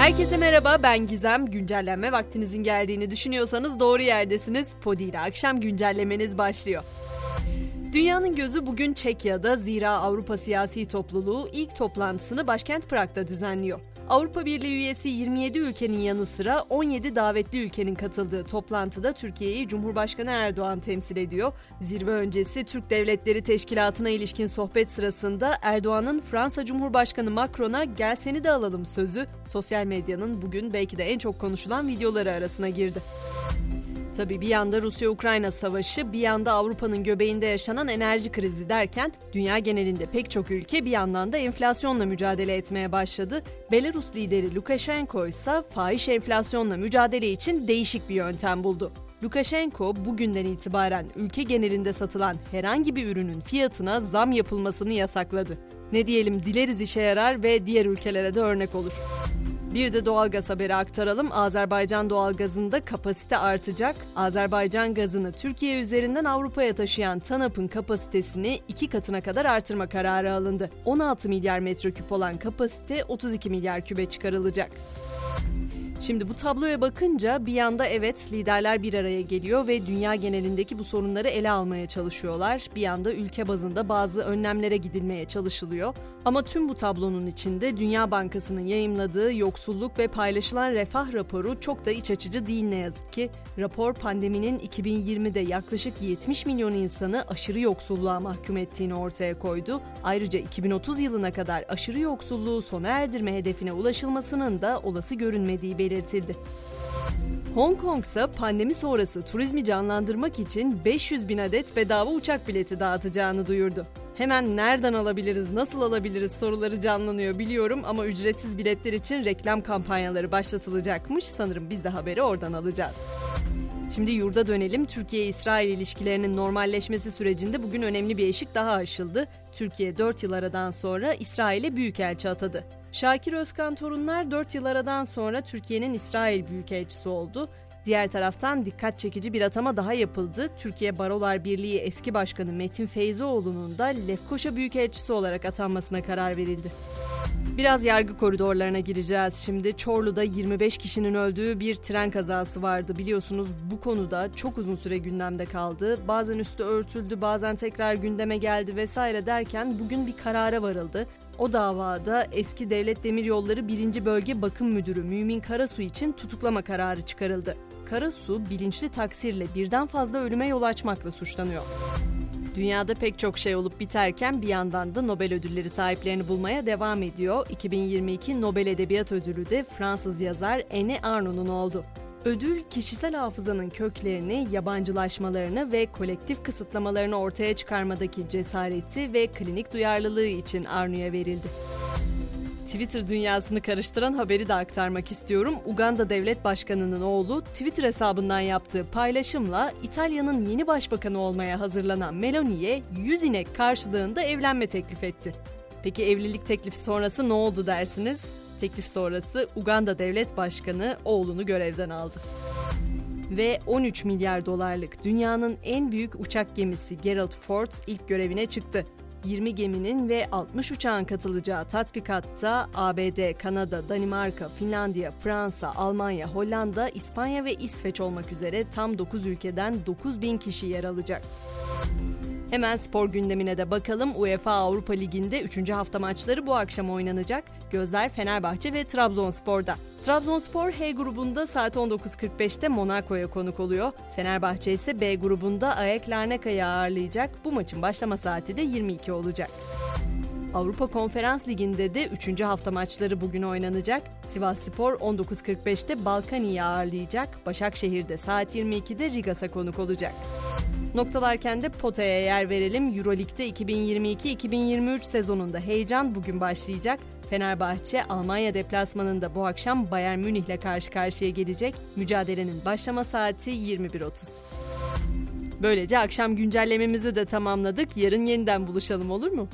Herkese merhaba, ben Gizem. Güncellenme vaktinizin geldiğini düşünüyorsanız doğru yerdesiniz. Podi ile akşam güncellemeniz başlıyor. Dünyanın gözü bugün Çekya'da, zira Avrupa Siyasi Topluluğu ilk toplantısını başkent Prag'da düzenliyor. Avrupa Birliği üyesi 27 ülkenin yanı sıra 17 davetli ülkenin katıldığı toplantıda Türkiye'yi Cumhurbaşkanı Erdoğan temsil ediyor. Zirve öncesi Türk Devletleri Teşkilatı'na ilişkin sohbet sırasında Erdoğan'ın Fransa Cumhurbaşkanı Macron'a "Gel seni de alalım" sözü sosyal medyanın bugün belki de en çok konuşulan videoları arasına girdi. Tabii bir yanda Rusya-Ukrayna savaşı, bir yanda Avrupa'nın göbeğinde yaşanan enerji krizi derken dünya genelinde pek çok ülke bir yandan da enflasyonla mücadele etmeye başladı. Belarus lideri Lukashenko ise fahiş enflasyonla mücadele için değişik bir yöntem buldu. Lukashenko bugünden itibaren ülke genelinde satılan herhangi bir ürünün fiyatına zam yapılmasını yasakladı. Ne diyelim, dileriz işe yarar ve diğer ülkelere de örnek olur. Bir de doğalgaz haberi aktaralım. Azerbaycan doğalgazında kapasite artacak. Azerbaycan gazını Türkiye üzerinden Avrupa'ya taşıyan TANAP'ın kapasitesini 2 katına kadar artırma kararı alındı. 16 milyar metreküp olan kapasite 32 milyar kübe çıkarılacak. Şimdi bu tabloya bakınca bir yanda evet liderler bir araya geliyor ve dünya genelindeki bu sorunları ele almaya çalışıyorlar. Bir yanda ülke bazında bazı önlemlere gidilmeye çalışılıyor. Ama tüm bu tablonun içinde Dünya Bankası'nın yayımladığı yoksulluk ve paylaşılan refah raporu çok da iç açıcı değil ne yazık ki. Rapor pandeminin 2020'de yaklaşık 70 milyon insanı aşırı yoksulluğa mahkum ettiğini ortaya koydu. Ayrıca 2030 yılına kadar aşırı yoksulluğu sona erdirme hedefine ulaşılmasının da olası görünmediği belirtildi. Hong Kong ise pandemi sonrası turizmi canlandırmak için 500 bin adet bedava uçak bileti dağıtacağını duyurdu. Hemen nereden alabiliriz, nasıl alabiliriz soruları canlanıyor biliyorum ama ücretsiz biletler için reklam kampanyaları başlatılacakmış. Sanırım biz de haberi oradan alacağız. Şimdi yurda dönelim. Türkiye-İsrail ilişkilerinin normalleşmesi sürecinde bugün önemli bir eşik daha aşıldı. Türkiye 4 yıl aradan sonra İsrail'e büyükelçi atadı. Şakir Özkan torunlar 4 yıl aradan sonra Türkiye'nin İsrail büyükelçisi oldu. Diğer taraftan dikkat çekici bir atama daha yapıldı. Türkiye Barolar Birliği eski başkanı Metin Feyzoğlu'nun da Lefkoşa büyükelçisi olarak atanmasına karar verildi. Biraz yargı koridorlarına gireceğiz şimdi. Çorlu'da 25 kişinin öldüğü bir tren kazası vardı. Biliyorsunuz bu konuda çok uzun süre gündemde kaldı. Bazen üstü örtüldü, bazen tekrar gündeme geldi vesaire derken bugün bir karara varıldı. O davada eski Devlet Demiryolları 1. Bölge Bakım Müdürü Mümin Karasu için tutuklama kararı çıkarıldı. Karasu, bilinçli taksirle birden fazla ölüme yol açmakla suçlanıyor. Dünyada pek çok şey olup biterken bir yandan da Nobel ödülleri sahiplerini bulmaya devam ediyor. 2022 Nobel Edebiyat Ödülü de Fransız yazar Anne Arnold'un oldu. Ödül, kişisel hafızanın köklerini, yabancılaşmalarını ve kolektif kısıtlamalarını ortaya çıkarmadaki cesareti ve klinik duyarlılığı için Arno'ya verildi. Twitter dünyasını karıştıran haberi de aktarmak istiyorum. Uganda Devlet Başkanı'nın oğlu Twitter hesabından yaptığı paylaşımla İtalya'nın yeni başbakanı olmaya hazırlanan Meloni'ye 100 inek karşılığında evlenme teklif etti. Peki evlilik teklifi sonrası ne oldu dersiniz? Teklif sonrası Uganda Devlet Başkanı oğlunu görevden aldı. Ve 13 milyar dolarlık dünyanın en büyük uçak gemisi Gerald Ford ilk görevine çıktı. 20 geminin ve 60 uçağın katılacağı tatbikatta ABD, Kanada, Danimarka, Finlandiya, Fransa, Almanya, Hollanda, İspanya ve İsveç olmak üzere tam 9 ülkeden 9.000 kişi yer alacak. Hemen spor gündemine de bakalım. UEFA Avrupa Ligi'nde 3. hafta maçları bu akşam oynanacak. Gözler Fenerbahçe ve Trabzonspor'da. Trabzonspor H grubunda saat 19.45'te Monaco'ya konuk oluyor. Fenerbahçe ise B grubunda AEK Larnaka'yı ağırlayacak. Bu maçın başlama saati de 22 olacak. Avrupa Konferans Ligi'nde de 3. hafta maçları bugün oynanacak. Sivasspor 19.45'te Balkani'yi ağırlayacak. Başakşehir'de saat 22'de Rigas'a konuk olacak. Noktalarken de potaya yer verelim. Euroleague'de 2022-2023 sezonunda heyecan bugün başlayacak. Fenerbahçe, Almanya deplasmanında bu akşam Bayern Münih'le karşı karşıya gelecek. Mücadelenin başlama saati 21.30. Böylece akşam güncellememizi de tamamladık. Yarın yeniden buluşalım, olur mu?